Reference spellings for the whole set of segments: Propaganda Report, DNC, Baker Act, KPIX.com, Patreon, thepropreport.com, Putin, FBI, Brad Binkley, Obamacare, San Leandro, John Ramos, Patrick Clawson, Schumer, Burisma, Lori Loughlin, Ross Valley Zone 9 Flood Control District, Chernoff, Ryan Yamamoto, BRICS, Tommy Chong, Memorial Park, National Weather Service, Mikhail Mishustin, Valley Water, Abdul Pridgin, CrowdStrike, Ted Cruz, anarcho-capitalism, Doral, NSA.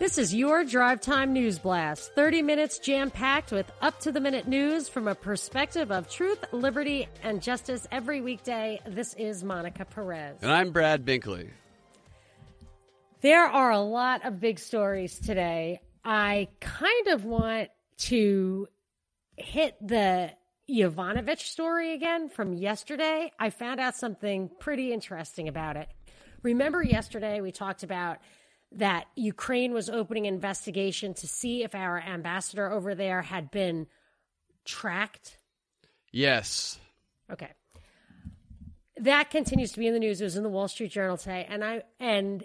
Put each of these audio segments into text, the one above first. This is your Drive Time News Blast, 30 minutes jam-packed with up-to-the-minute news from a perspective of truth, liberty, and justice every weekday. This is Monica Perez. And I'm Brad Binkley. There are a lot of big stories today. I kind of want to hit the Yovanovitch story again from yesterday. I found out something pretty interesting about it. Remember yesterday we talked about that Ukraine was opening an investigation to see if our ambassador over there had been tracked? Yes. Okay. That continues to be in the news. It was in the Wall Street Journal today. And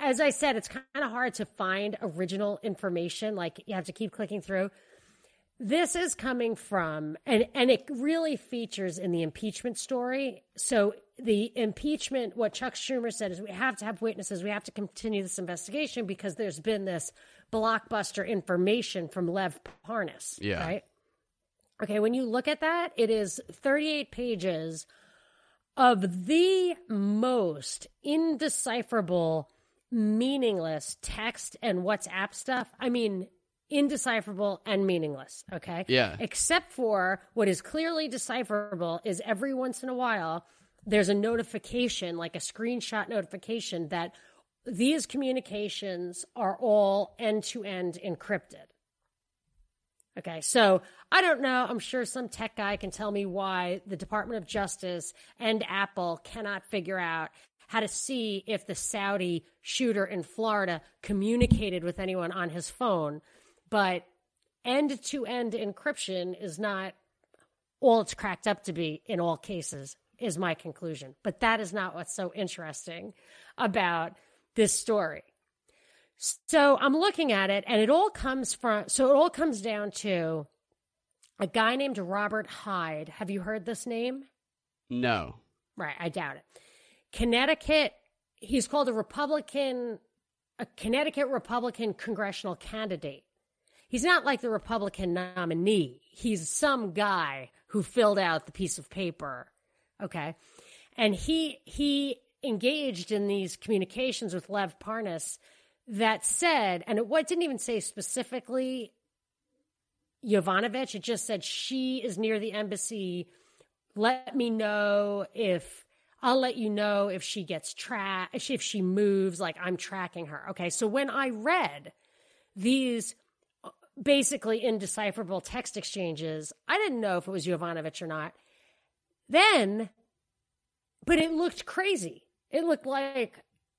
as I said, it's kind of hard to find original information. Like, you have to keep clicking through. This is coming from, and it really features in the impeachment story. So the impeachment, what Chuck Schumer said is we have to have witnesses. We have to continue this investigation because there's been this blockbuster information from Lev Parnas. Yeah. Right? Okay. When you look at that, it is 38 pages of the most indecipherable, meaningless text and WhatsApp stuff. I mean, indecipherable and meaningless, okay? Yeah. Except for what is clearly decipherable is every once in a while, there's a notification, like a screenshot notification, that these communications are all end-to-end encrypted. Okay, so I don't know. I'm sure some tech guy can tell me why the Department of Justice and Apple cannot figure out how to see if the Saudi shooter in Florida communicated with anyone on his phone. But end-to-end encryption is not all it's cracked up to be in all cases, is my conclusion. But that is not what's so interesting about this story. So I'm looking at it, and it all comes from, so it all comes down to a guy named Robert Hyde. Have you heard this name? No. Right, I doubt it. Connecticut, he's called a Connecticut Republican congressional candidate. He's not like the Republican nominee. He's some guy who filled out the piece of paper, okay? And he engaged in these communications with Lev Parnas that said, and it didn't even say specifically Yovanovitch. It just said, she is near the embassy. I'll let you know if she gets tracked, if she moves, like I'm tracking her, okay? So when I read these basically indecipherable text exchanges, I didn't know if it was Yovanovitch or not. But it looked crazy. It looked like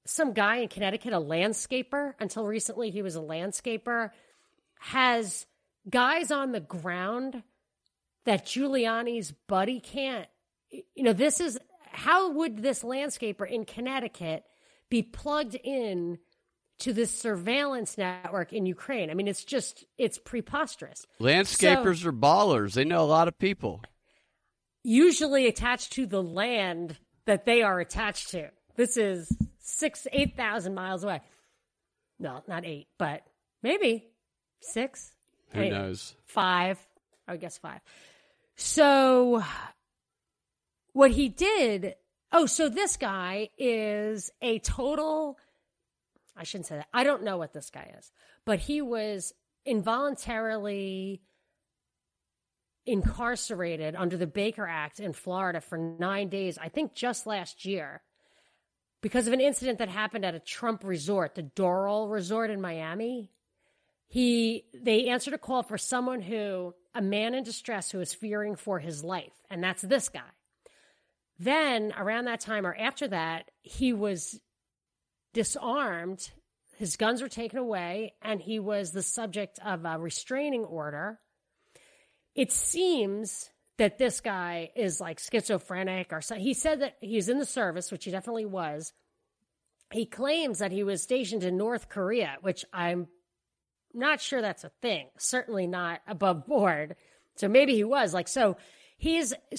some guy in Connecticut, a landscaper, until recently he was a landscaper, has guys on the ground that Giuliani's buddy can't. You know, this is, how would this landscaper in Connecticut be plugged in to this surveillance network in Ukraine? I mean, it's preposterous. Landscapers are ballers. They know a lot of people. Usually attached to the land that they are attached to. This is 8,000 miles away. No, not 8, but maybe 6. Who knows? 5. I would guess 5. So what he did, so this guy is a total, I shouldn't say that. I don't know what this guy is, but he was involuntarily incarcerated under the Baker Act in Florida for 9 days, I think just last year, because of an incident that happened at a Trump resort, the Doral resort in Miami. They answered a call for a man in distress who was fearing for his life, and that's this guy. Then around that time or after that, he was disarmed, his guns were taken away, and he was the subject of a restraining order. It seems that this guy is like schizophrenic or something. He said that he's in the service, which he definitely was. He claims that he was stationed in North Korea, which I'm not sure that's a thing, certainly not above board. So maybe he was like, so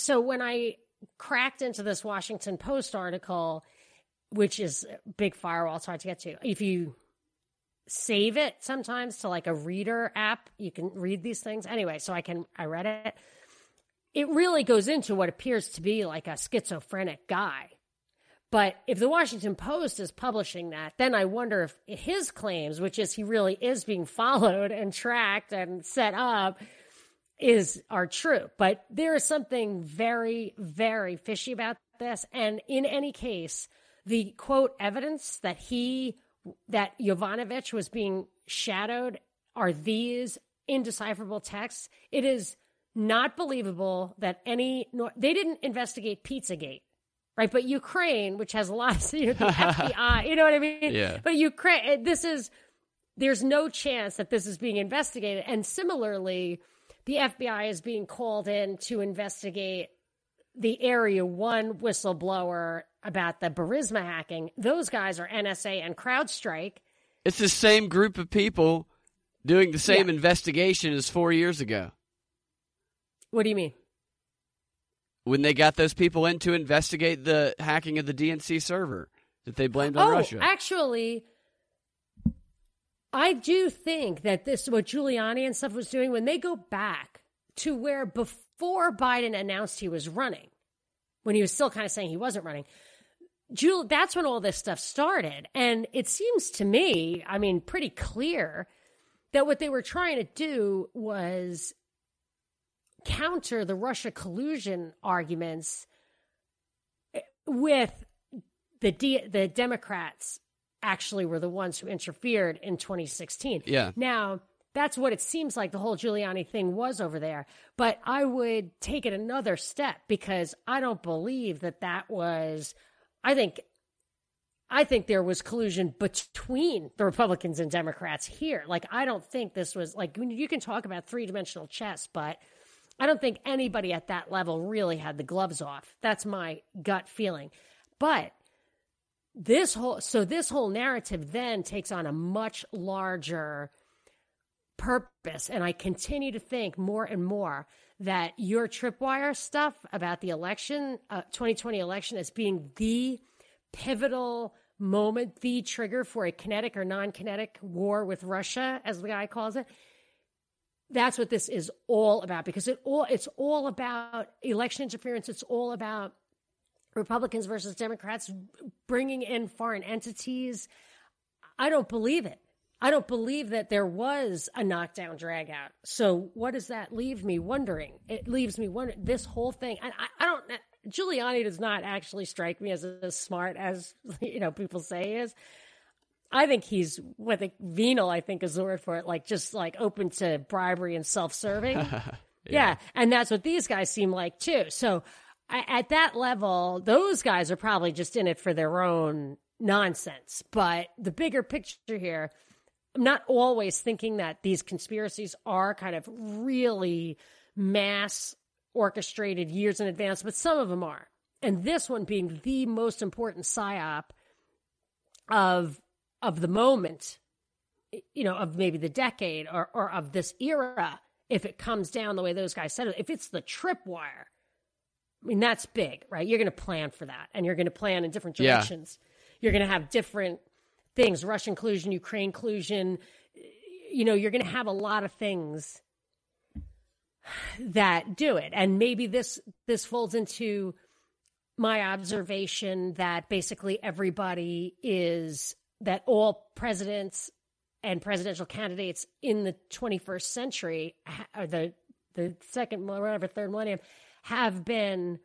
when I cracked into this Washington Post article, which is a big firewall, it's hard to get to. If you save it sometimes to like a reader app, you can read these things. Anyway, so I read it. It really goes into what appears to be like a schizophrenic guy. But if the Washington Post is publishing that, then I wonder if his claims, which is he really is being followed and tracked and set up, are true. But there is something very, very fishy about this. And in any case, the quote evidence that Yovanovitch was being shadowed are these indecipherable texts. It is not believable that they didn't investigate Pizzagate. Right, but Ukraine, which has a lot of the FBI, you know what I mean? Yeah. But Ukraine, there's no chance that this is being investigated. And similarly, the FBI is being called in to investigate the Area 1 whistleblower about the Burisma hacking. Those guys are NSA and CrowdStrike. It's the same group of people doing the same investigation as 4 years ago. What do you mean? When they got those people in to investigate the hacking of the DNC server that they blamed on Russia. Actually, I do think that what Giuliani and stuff was doing, when they go back to where before Biden announced he was running, when he was still kind of saying he wasn't running, that's when all this stuff started. And it seems to me, I mean, pretty clear that what they were trying to do was counter the Russia collusion arguments with the Democrats actually were the ones who interfered in 2016. Yeah. Now, that's what it seems like the whole Giuliani thing was over there. But I would take it another step, because I don't believe that was – I think there was collusion between the Republicans and Democrats here. Like, I don't think this was – like, you can talk about three-dimensional chess, but – I don't think anybody at that level really had the gloves off. That's my gut feeling. But this whole narrative then takes on a much larger purpose. And I continue to think more and more that your tripwire stuff about the election, 2020 election, as being the pivotal moment, the trigger for a kinetic or non-kinetic war with Russia, as the guy calls it, that's what this is all about, because it's all about election interference. It's all about Republicans versus Democrats bringing in foreign entities. I don't believe it. I don't believe that there was a knockdown drag out. So what does that leave me wondering? It leaves me wondering this whole thing. And I don't, Giuliani does not actually strike me as smart as, you know, people say he is. I think he's venal, I think is the word for it, like just like open to bribery and self-serving. Yeah. And that's what these guys seem like too. So at that level, those guys are probably just in it for their own nonsense. But the bigger picture here, I'm not always thinking that these conspiracies are kind of really mass orchestrated years in advance, but some of them are. And this one being the most important psyop of the moment, you know, of maybe the decade or of this era, if it comes down the way those guys said it, if it's the tripwire, I mean, that's big, right? You're going to plan for that, and you're going to plan in different directions. Yeah. You're going to have different things, Russian collusion, Ukraine collusion. You know, you're going to have a lot of things that do it. And maybe this folds into my observation that basically everybody is... that all presidents and presidential candidates in the 21st century, or the second, whatever, third millennium, have been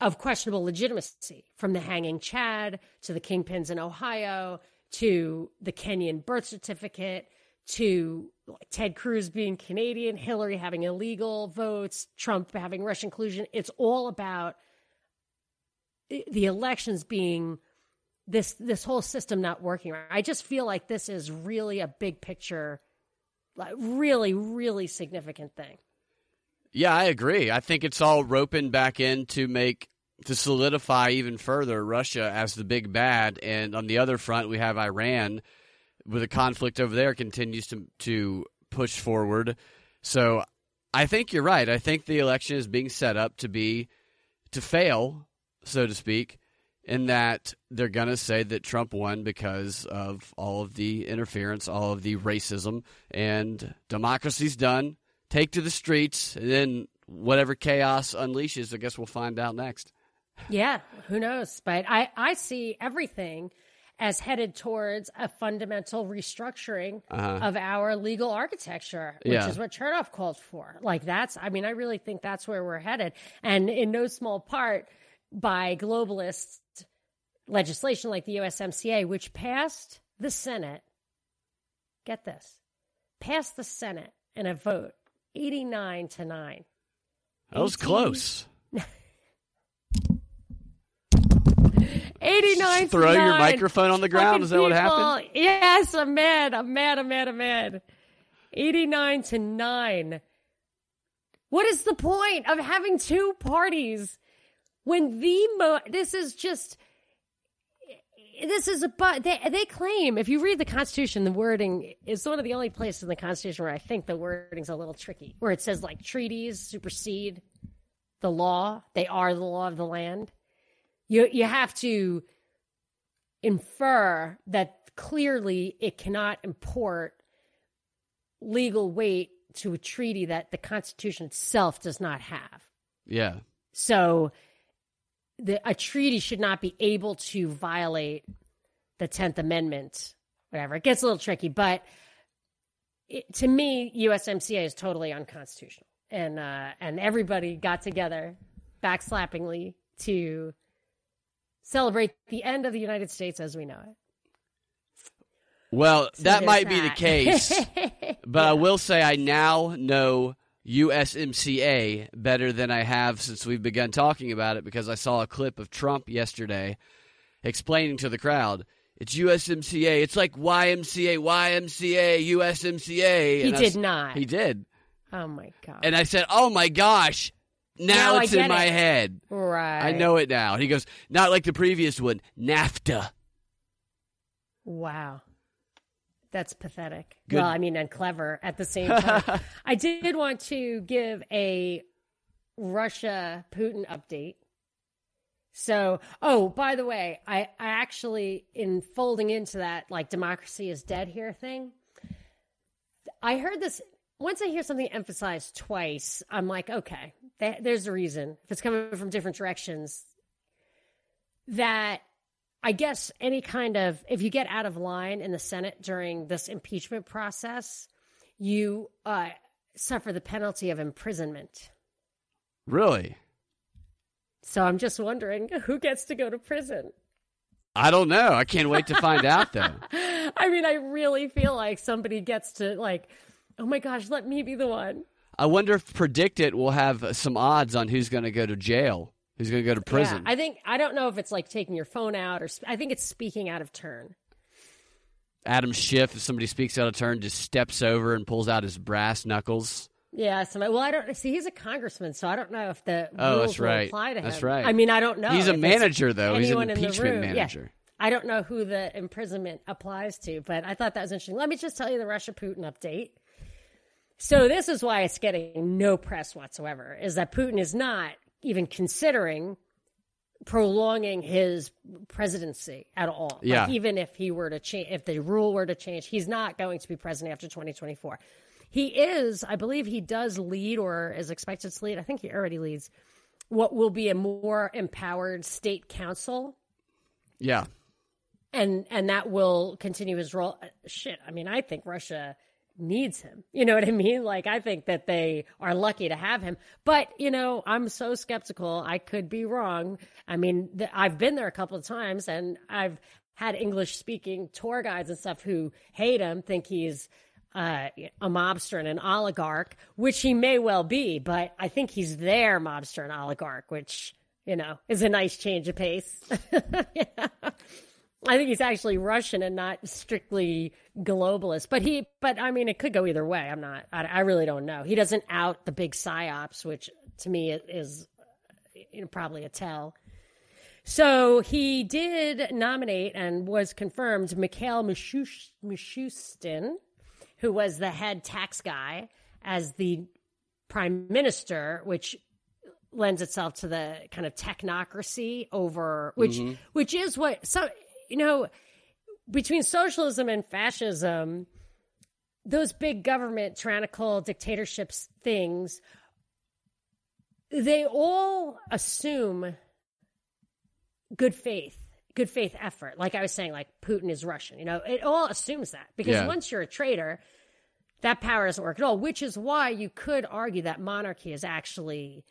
of questionable legitimacy, from the hanging Chad to the kingpins in Ohio to the Kenyan birth certificate to Ted Cruz being Canadian, Hillary having illegal votes, Trump having Russian collusion. It's all about the elections being... this whole system not working right. I just feel like this is really a big picture, like really, really significant thing. Yeah, I agree. I think it's all roping back in to solidify even further Russia as the big bad. And on the other front, we have Iran, with the conflict over there continues to push forward. So I think you're right. I think the election is being set up to fail, so to speak. In that they're going to say that Trump won because of all of the interference, all of the racism, and democracy's done. Take to the streets, and then whatever chaos unleashes, I guess we'll find out next. Yeah, who knows? But I see everything as headed towards a fundamental restructuring of our legal architecture, which is what Chernoff called for. Like that's, I mean, I really think that's where we're headed. And in no small part by globalist legislation like the USMCA, which passed the Senate, get this, passed the Senate in a vote, 89-9. That was close. 89 Just throw your microphone on the ground. Is that what happened? Yes, I'm mad. 89-9. What is the point of having two parties when they claim, if you read the Constitution, the wording is one of the only places in the Constitution where I think the wording's a little tricky, where it says like treaties supersede the law. They are the law of the land. You have to infer that clearly it cannot import legal weight to a treaty that the Constitution itself does not have. Yeah. So a treaty should not be able to violate the 10th Amendment, whatever. It gets a little tricky, but to me, USMCA is totally unconstitutional. And everybody got together backslappingly to celebrate the end of the United States as we know it. Well, so that might be the case, but I will say I now know USMCA better than I have since we've begun talking about it, because I saw a clip of Trump yesterday explaining to the crowd, it's USMCA, it's like YMCA, USMCA. And He did. Oh, my God. And I said, oh, my gosh. Now it's in my head. Right. I know it now. And he goes, not like the previous one, NAFTA. Wow. That's pathetic. Good. Well, I mean, and clever at the same time. I did want to give a Russia-Putin update. So, by the way, I actually, in folding into that, like, democracy is dead here thing, I heard this. Once I hear something emphasized twice, I'm like, okay, there's a reason. If it's coming from different directions, that I guess any kind of, if you get out of line in the Senate during this impeachment process, you suffer the penalty of imprisonment. Really? So I'm just wondering who gets to go to prison. I don't know. I can't wait to find out, though. I mean, I really feel like somebody gets to, like, oh my gosh, let me be the one. I wonder if Predict It will have some odds on who's going to go to jail, who's going to go to prison. Yeah, I don't know if it's like taking your phone out, or I think it's speaking out of turn. Adam Schiff, if somebody speaks out of turn, just steps over and pulls out his brass knuckles. Yeah, I don't see. He's a congressman, so I don't know if the rules will apply to him. That's right. I mean, I don't know. He's a manager, though. He's an impeachment manager. Yeah. I don't know who the imprisonment applies to, but I thought that was interesting. Let me just tell you the Russia-Putin update. So this is why it's getting no press whatsoever, is that Putin is not even considering prolonging his presidency at all. Yeah. Like even if he were to change, if the rule were to change, he's not going to be president after 2024. He is, I believe he does lead, or is expected to lead, I think he already leads, what will be a more empowered state council. Yeah. And that will continue his role. Shit, I mean, I think Russia needs him. You know what I mean? Like, I think that they are lucky to have him. But, you know, I'm so skeptical. I could be wrong. I mean, I've been there a couple of times, and I've had English-speaking tour guides and stuff who hate him, think he's a mobster and an oligarch, which he may well be, but I think he's their mobster and oligarch, which, you know, is a nice change of pace. Yeah. I think he's actually Russian and not strictly globalist, but I mean, it could go either way. I really don't know. He doesn't out the big psyops, which to me is, you know, probably a tell. So he did nominate and was confirmed Mikhail Mishustin, who was the head tax guy, as the prime minister, which lends itself to the kind of technocracy over, which is what some. You know, between socialism and fascism, those big government, tyrannical dictatorships things, they all assume good faith effort. Like I was saying, like Putin is Russian, you know, it all assumes that, because once you're a traitor, that power doesn't work at all, which is why you could argue that monarchy is actually,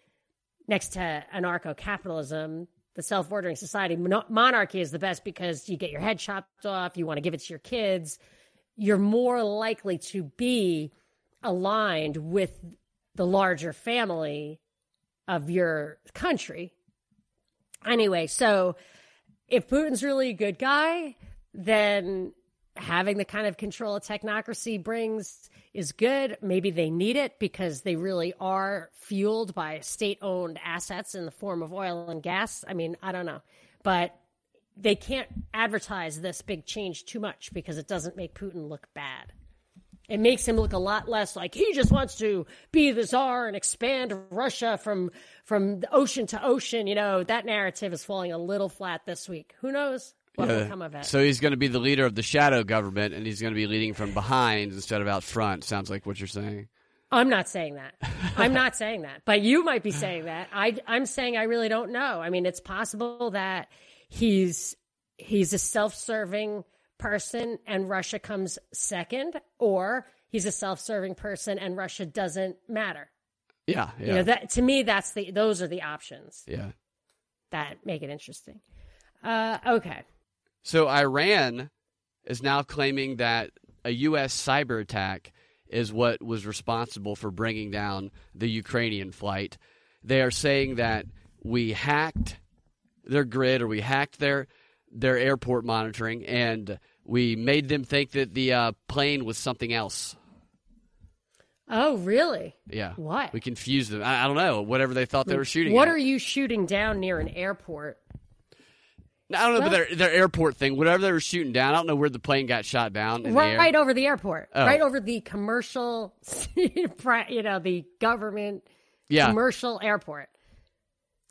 next to anarcho-capitalism, the self-ordering society, monarchy is the best, because you get your head chopped off, you want to give it to your kids, you're more likely to be aligned with the larger family of your country. Anyway, so if Putin's really a good guy, then having the kind of control a technocracy brings is good. Maybe they need it, because they really are fueled by state-owned assets in the form of oil and gas. I mean, I don't know. But they can't advertise this big change too much, because it doesn't make Putin look bad. It makes him look a lot less like he just wants to be the czar and expand Russia from ocean to ocean. You know, that narrative is falling a little flat this week. Who knows what will come of it? So he's going to be the leader of the shadow government, and he's going to be leading from behind instead of out front. Sounds like what you're saying. I'm not saying that. I'm not saying that. But you might be saying that. I'm saying I really don't know. I mean, it's possible that he's a self-serving person and Russia comes second, or he's a self-serving person and Russia doesn't matter. Yeah. You know, that to me, those are the options. Yeah, that make it interesting. Okay. So Iran is now claiming that a U.S. cyber attack is what was responsible for bringing down the Ukrainian flight. They are saying that we hacked their grid, or we hacked their airport monitoring, and we made them think that the plane was something else. Oh, really? Yeah. What? We confused them. I don't know. Whatever they thought they were shooting at. What are you shooting down near an airport? I don't know, but their airport thing, whatever they were shooting down, I don't know where the plane got shot down. Right over the airport. Oh. Right over the commercial, you know, the government commercial airport.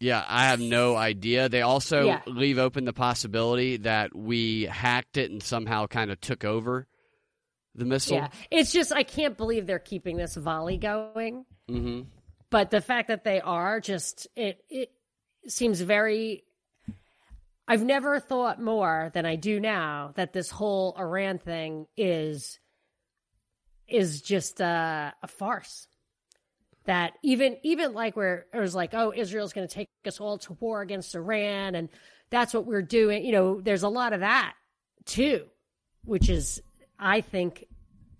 Yeah, I have no idea. They also leave open the possibility that we hacked it and somehow kind of took over the missile. Yeah, it's just I can't believe they're keeping this volley going. Mm-hmm. But the fact that they are just it seems very – I've never thought more than I do now that this whole Iran thing is just a farce. That even like where it was like, oh, Israel's going to take us all to war against Iran, and that's what we're doing. You know, there's a lot of that too, which is, I think,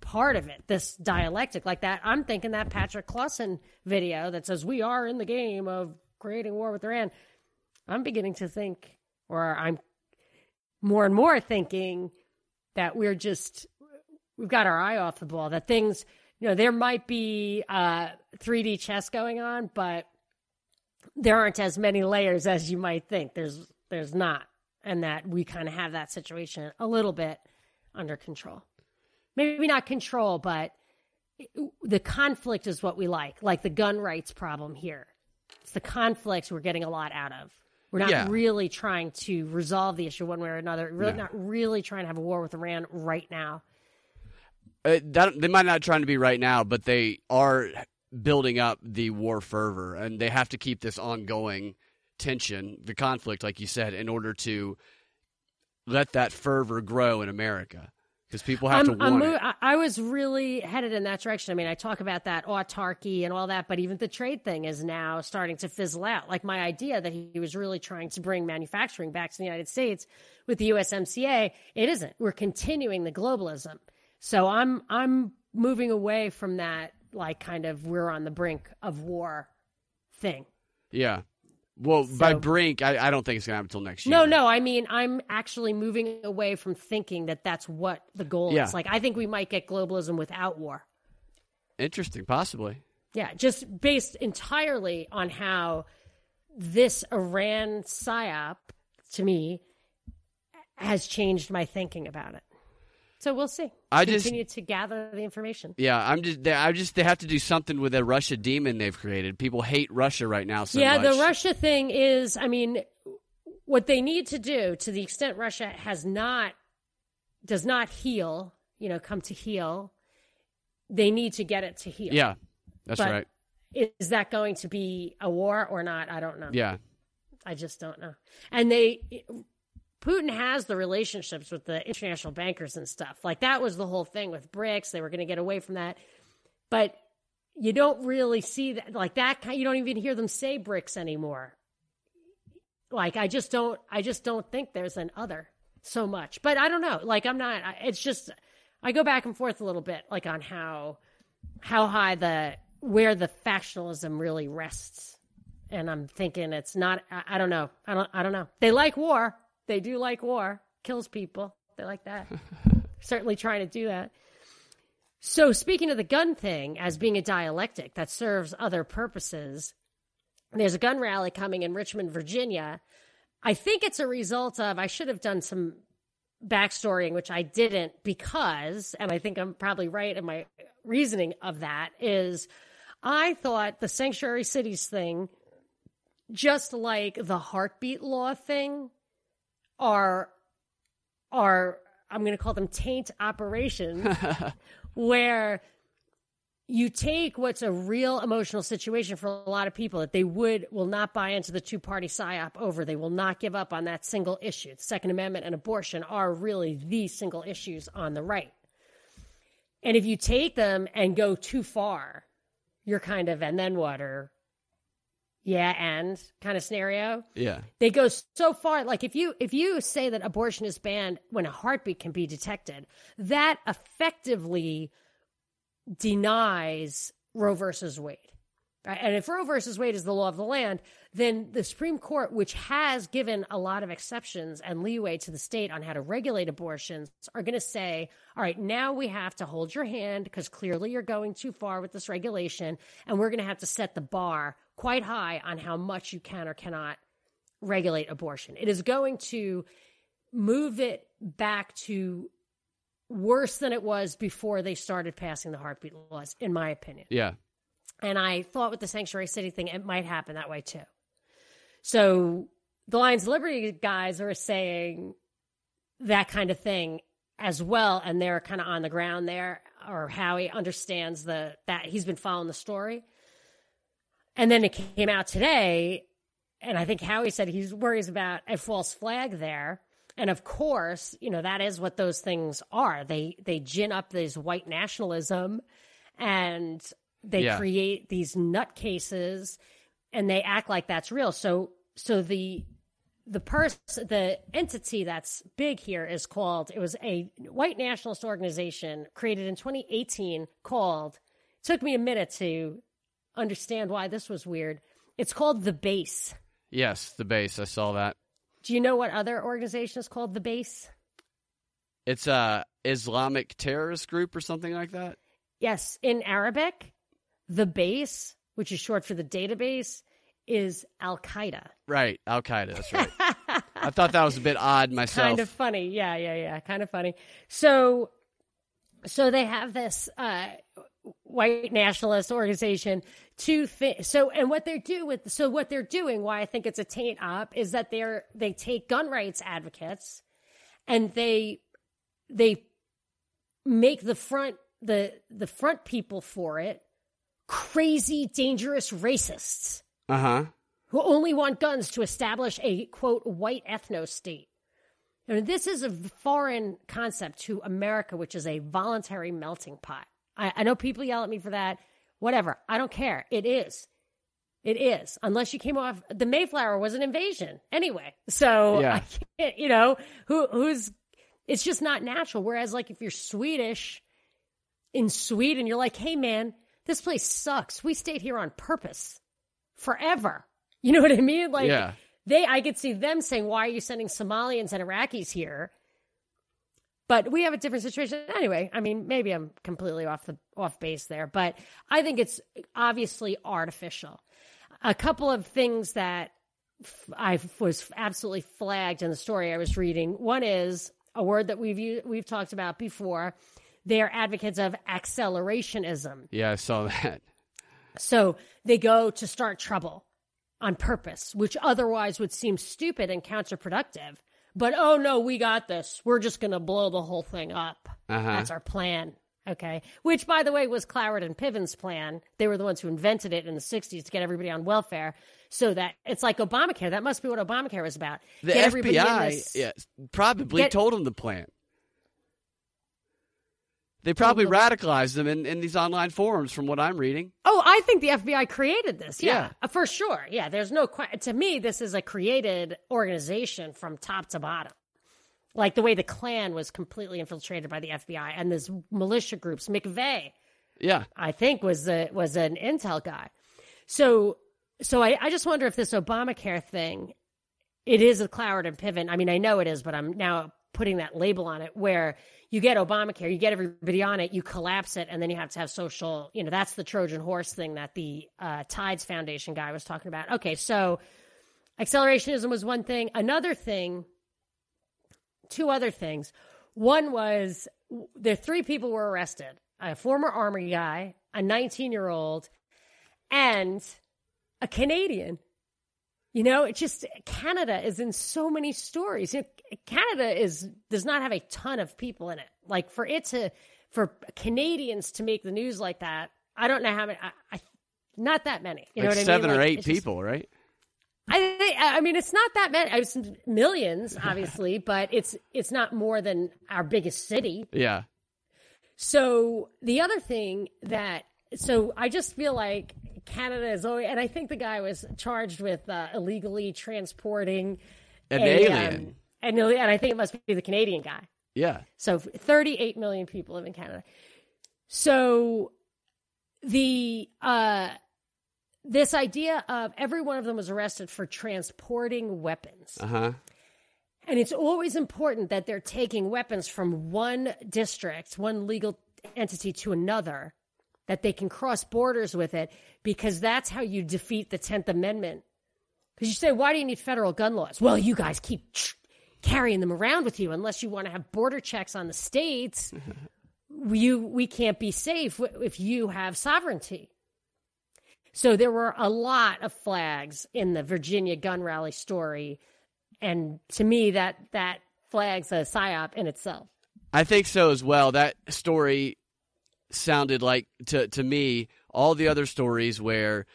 part of it, this dialectic like that. I'm thinking that Patrick Clawson video that says we are in the game of creating war with Iran. I'm beginning to think, or I'm more and more thinking that we've got our eye off the ball, that things... You know, there might be 3D chess going on, but there aren't as many layers as you might think. There's not. And that we kind of have that situation a little bit under control. Maybe not control, but the conflict is what we like the gun rights problem here. It's the conflicts we're getting a lot out of. We're not really trying to resolve the issue one way or another. We're not really trying to have a war with Iran right now. They might not trying to be right now, but they are building up the war fervor, and they have to keep this ongoing tension, the conflict, like you said, in order to let that fervor grow in America, because people have to want it. I was really headed in that direction. I mean, I talk about that autarky and all that, but even the trade thing is now starting to fizzle out. Like my idea that he was really trying to bring manufacturing back to the United States with the USMCA, it isn't. We're continuing the globalism. So I'm moving away from that, like, kind of we're on the brink of war thing. Yeah. Well, so, by brink, I don't think it's going to happen until next year. No. I mean, I'm actually moving away from thinking that that's what the goal is. Like, I think we might get globalism without war. Interesting. Possibly. Yeah. Just based entirely on how this Iran psyop, to me, has changed my thinking about it. So we'll see. Continue to gather the information. Yeah, they have to do something with that Russia demon they've created. People hate Russia right now so much. Yeah, the Russia thing is, I mean, what they need to do, to the extent Russia does not heal, you know, come to heal, they need to get it to heal. Yeah, that's right. Is that going to be a war or not? I don't know. Yeah. I just don't know. And Putin has the relationships with the international bankers and stuff. Like, that was the whole thing with BRICS. They were going to get away from that. But you don't really see that, like, that kind, you don't even hear them say BRICS anymore. Like, I just don't think there's an other so much, but I don't know. Like, it's just, I go back and forth a little bit, like, on how high where the factionalism really rests. And I'm thinking it's not, I don't know. I don't know. They like war. They do like war. Kills people. They like that. Certainly trying to do that. So speaking of the gun thing as being a dialectic that serves other purposes, there's a gun rally coming in Richmond, Virginia. I think it's a result of, I should have done some backstory, which I didn't, because, and I think I'm probably right in my reasoning of that, is I thought the sanctuary cities thing, just like the heartbeat law thing, are I'm going to call them taint operations, where you take what's a real emotional situation for a lot of people that they will not buy into the two-party psyop over. They will not give up on that single issue. The Second Amendment and abortion are really the single issues on the right. And if you take them and go too far, you're kind of, and then what, or yeah, and kind of scenario. Yeah. They go so far, like if you say that abortion is banned when a heartbeat can be detected, that effectively denies Roe versus Wade, right? And if Roe versus Wade is the law of the land, then the Supreme Court, which has given a lot of exceptions and leeway to the state on how to regulate abortions, are going to say, all right, now we have to hold your hand because clearly you're going too far with this regulation, and we're going to have to set the bar quite high on how much you can or cannot regulate abortion. It is going to move it back to worse than it was before they started passing the heartbeat laws, in my opinion. Yeah. And I thought with the sanctuary city thing, it might happen that way too. So the Lions of Liberty guys are saying that kind of thing as well. And they're kind of on the ground there, or Howie understands that he's been following the story. And then it came out today. And I think Howie said he's worries about a false flag there. And of course, you know, that is what those things are. They gin up this white nationalism, and they create these nutcases, and they act like that's real. So the entity that's big here is called, it was a white nationalist organization created in 2018 called, took me a minute to understand why this was weird. It's called The Base. Yes, The Base. I saw that. Do you know what other organization is called The Base? It's a Islamic terrorist group or something like that? Yes. In Arabic, The Base, which is short for the database, is Al-Qaeda. Right. Al-Qaeda. That's right. I thought that was a bit odd myself. Kind of funny. Yeah. Kind of funny. So they have this white nationalist organization what they're doing, why I think it's a taint op, is that they take gun rights advocates and they make the front people for it crazy, dangerous racists who only want guns to establish a quote white ethno state. And this is a foreign concept to America, which is a voluntary melting pot. I know people yell at me for that. Whatever. I don't care. It is. Unless you came off the Mayflower was an invasion anyway. So, yeah. I can't, who's, it's just not natural. Whereas like if you're Swedish in Sweden, you're like, hey man, this place sucks. We stayed here on purpose forever. You know what I mean? Like I could see them saying, why are you sending Somalians and Iraqis here? But we have a different situation anyway. I mean, maybe I'm completely off base there, but I think it's obviously artificial. A couple of things that I was absolutely flagged in the story I was reading. One is a word that we've talked about before. They are advocates of accelerationism. Yeah, I saw that. So they go to start trouble on purpose, which otherwise would seem stupid and counterproductive. But, oh, no, we got this. We're just going to blow the whole thing up. That's our plan. Okay. Which, by the way, was Cloward and Piven's plan. They were the ones who invented it in the 60s to get everybody on welfare so that it's like Obamacare. That must be what Obamacare was about. The get FBI told them the plan. They probably radicalized them in these online forums from what I'm reading. Oh, I think the FBI created this. Yeah. For sure. Yeah, there's no question. To me, this is a created organization from top to bottom. Like the way the Klan was completely infiltrated by the FBI and these militia groups. McVeigh, I think was an intel guy. So I just wonder if this Obamacare thing, it is a Cloward and Piven. I mean, I know it is, but I'm now putting that label on it where you get Obamacare, you get everybody on it, you collapse it, and then you have to have social, you know, that's the Trojan horse thing that the Tides Foundation guy was talking about. Okay, so accelerationism was one thing. Another thing, two other things. One was the three people were arrested, a former Army guy, a 19-year-old, and a Canadian. You know, it's just Canada is in so many stories. Canada does not have a ton of people in it. Like for Canadians to make the news like that, I don't know how many. Not that many. You know what I mean? 7 or 8 people, just, right? I mean, it's not that many. It's millions, obviously, but it's not more than our biggest city. Yeah. So the other thing so I just feel like Canada is always, and I think the guy was charged with illegally transporting an alien. And I think it must be the Canadian guy. Yeah. So 38 million people live in Canada. So the this idea of every one of them was arrested for transporting weapons. Uh-huh. And it's always important that they're taking weapons from one district, one legal entity to another, that they can cross borders with it, because that's how you defeat the 10th Amendment. Because you say, why do you need federal gun laws? Well, you guys keep carrying them around with you unless you want to have border checks on the states. We can't be safe if you have sovereignty. So there were a lot of flags in the Virginia gun rally story. And to me, that flag's a psyop in itself. I think so as well. That story sounded like, to me, all the other stories where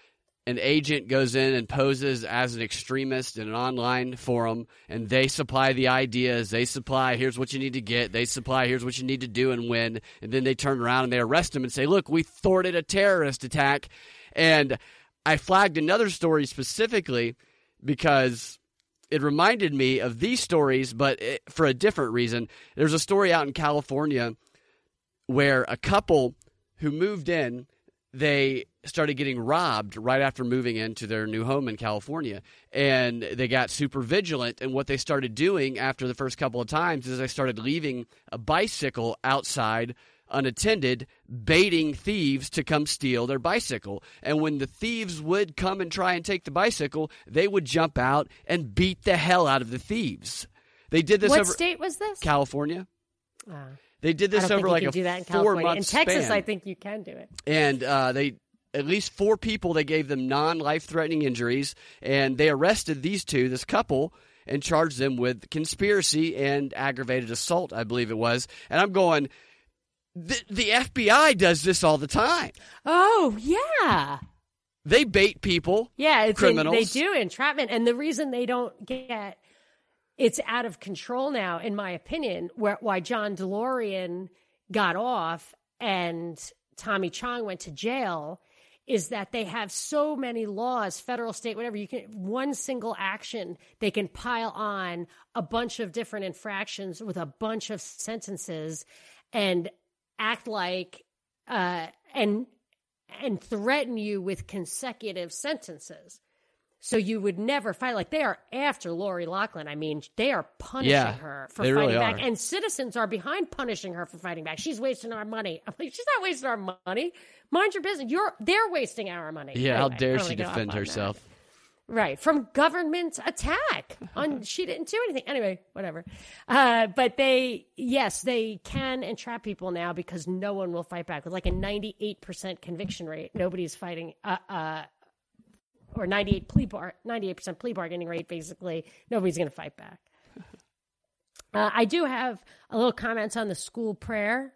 an agent goes in and poses as an extremist in an online forum, and they supply the ideas, they supply here's what you need to get, they supply here's what you need to do and when, and then they turn around and they arrest him and say, look, we thwarted a terrorist attack. And I flagged another story specifically because it reminded me of these stories, but for a different reason. There's a story out in California where a couple who moved in, they started getting robbed right after moving into their new home in California. And they got super vigilant. And what they started doing after the first couple of times is they started leaving a bicycle outside unattended, baiting thieves to come steal their bicycle. And when the thieves would come and try and take the bicycle, they would jump out and beat the hell out of the thieves. They did this. What state was this? California. Wow. They did this over like a 4-month span. In Texas, I think you can do it. And they at least 4 people, they gave them non-life-threatening injuries, and they arrested these two, this couple, and charged them with conspiracy and aggravated assault, I believe it was. And I'm going, the FBI does this all the time. Oh, yeah. They bait people, criminals. They do entrapment, and the reason they don't get – it's out of control now, in my opinion, why John DeLorean got off and Tommy Chong went to jail is that they have so many laws, federal, state, whatever. You can one single action, they can pile on a bunch of different infractions with a bunch of sentences and act like and threaten you with consecutive sentences. So you would never fight. Like, they are after Lori Loughlin. I mean, they are punishing her for fighting back. And citizens are behind punishing her for fighting back. She's wasting our money. I'm like, she's not wasting our money. Mind your business. They're wasting our money. Yeah, anyway, how dare she defend herself. That. Right. From government attack. She didn't do anything. Anyway, whatever. But they can entrap people now because no one will fight back. With like a 98% conviction rate, nobody's fighting or 98% plea bargaining rate, basically. Nobody's going to fight back. I do have a little comment on the school prayer.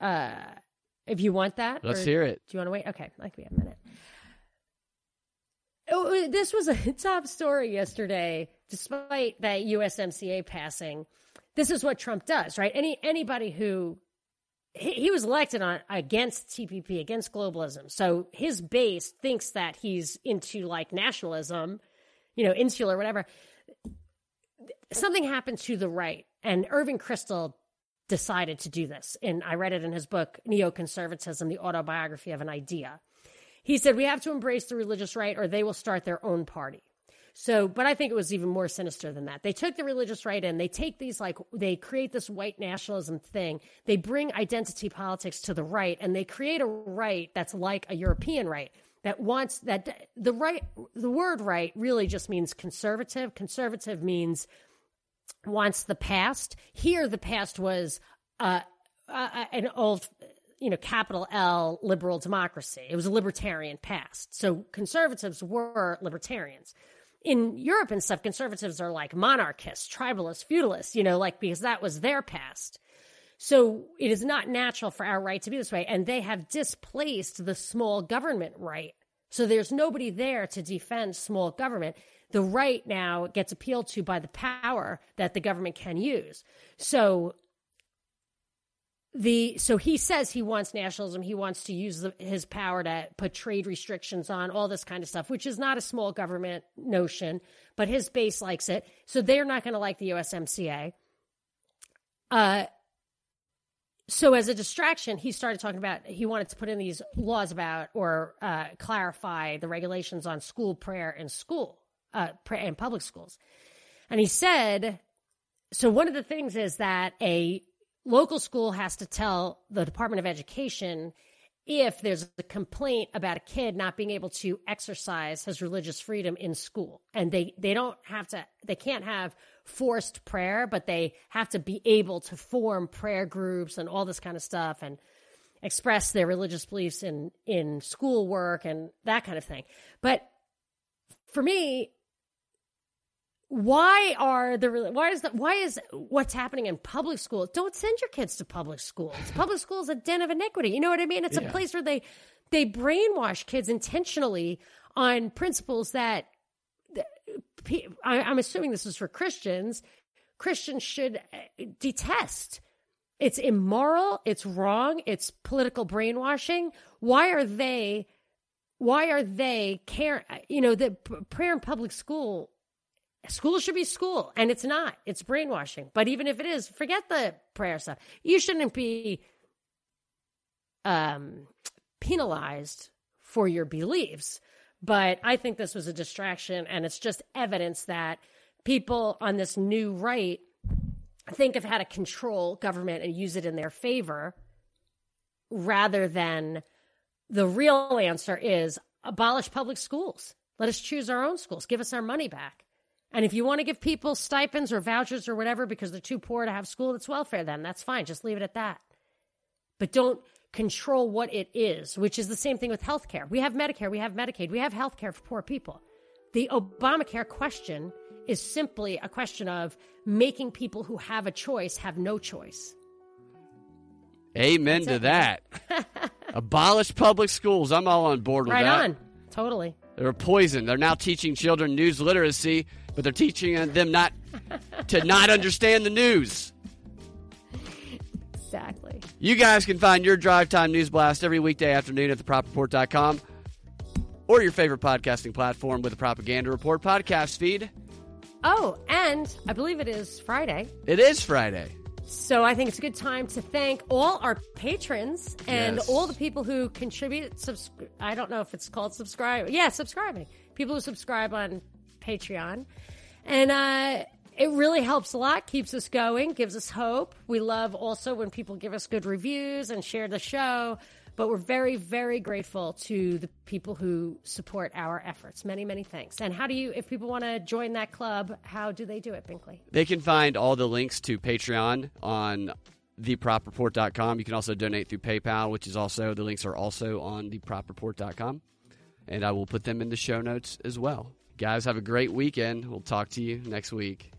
If you want that. Let's hear it. Do you want to wait? Okay. Like we have a minute. Oh, this was a top story yesterday, despite that USMCA passing. This is what Trump does, right? Anybody who he was elected on against TPP, against globalism. So his base thinks that he's into like nationalism, you know, insular, whatever. Something happened to the right. And Irving Kristol decided to do this. And I read it in his book, Neoconservatism, the Autobiography of an Idea. He said, we have to embrace the religious right or they will start their own party. So, but I think it was even more sinister than that. They took the religious right in. They take these, like, they create this white nationalism thing. They bring identity politics to the right, and they create a right that's like a European right that wants that the right. The word right really just means conservative. Conservative means wants the past. Here, the past was an old, capital L liberal democracy. It was a libertarian past. So conservatives were libertarians. In Europe and stuff, conservatives are like monarchists, tribalists, feudalists, because that was their past. So it is not natural for our right to be this way. And they have displaced the small government right. So there's nobody there to defend small government. The right now gets appealed to by the power that the government can use. So he says he wants nationalism. He wants to use his power to put trade restrictions on all this kind of stuff, which is not a small government notion, but his base likes it. So they're not going to like the USMCA. So as a distraction, he started talking about he wanted to put in these laws about or clarify the regulations on school prayer and in public schools. And he said, so one of the things is that a local school has to tell the Department of Education if there's a complaint about a kid not being able to exercise his religious freedom in school. And they can't have forced prayer, but they have to be able to form prayer groups and all this kind of stuff and express their religious beliefs in schoolwork and that kind of thing. But for me, why is what's happening in public school? Don't send your kids to public schools. Public school is a den of iniquity. You know what I mean? It's a place where they brainwash kids intentionally on principles that I'm assuming this is for Christians. Christians should detest. It's immoral. It's wrong. It's political brainwashing. Why are they care? The prayer in public school. School should be school, and it's not. It's brainwashing. But even if it is, forget the prayer stuff. You shouldn't be penalized for your beliefs. But I think this was a distraction, and it's just evidence that people on this new right think of how to control government and use it in their favor rather than the real answer is abolish public schools. Let us choose our own schools. Give us our money back. And if you want to give people stipends or vouchers or whatever because they're too poor to have school that's welfare, then that's fine. Just leave it at that. But don't control what it is, which is the same thing with healthcare. We have Medicare, we have Medicaid, we have healthcare for poor people. The Obamacare question is simply a question of making people who have a choice have no choice. Amen to that. Abolish public schools. I'm all on board with that. Right on. Totally. They're poison. They're now teaching children news literacy, but they're teaching them not to not understand the news. Exactly. You guys can find your Drive Time News Blast every weekday afternoon at thepropreport.com or your favorite podcasting platform with the Propaganda Report podcast feed. Oh, and I believe it is Friday. It is Friday. So I think it's a good time to thank all our patrons and all the people who contribute. I don't know if it's called subscribe. Yeah, subscribing. People who subscribe on Patreon. And it really helps a lot, keeps us going, gives us hope. We love also when people give us good reviews and share the show. But we're very, very grateful to the people who support our efforts. Many, many thanks. And if people want to join that club, how do they do it, Binkley? They can find all the links to Patreon on thepropreport.com. You can also donate through PayPal, which is also, the links are also on thepropreport.com. And I will put them in the show notes as well. Guys, have a great weekend. We'll talk to you next week.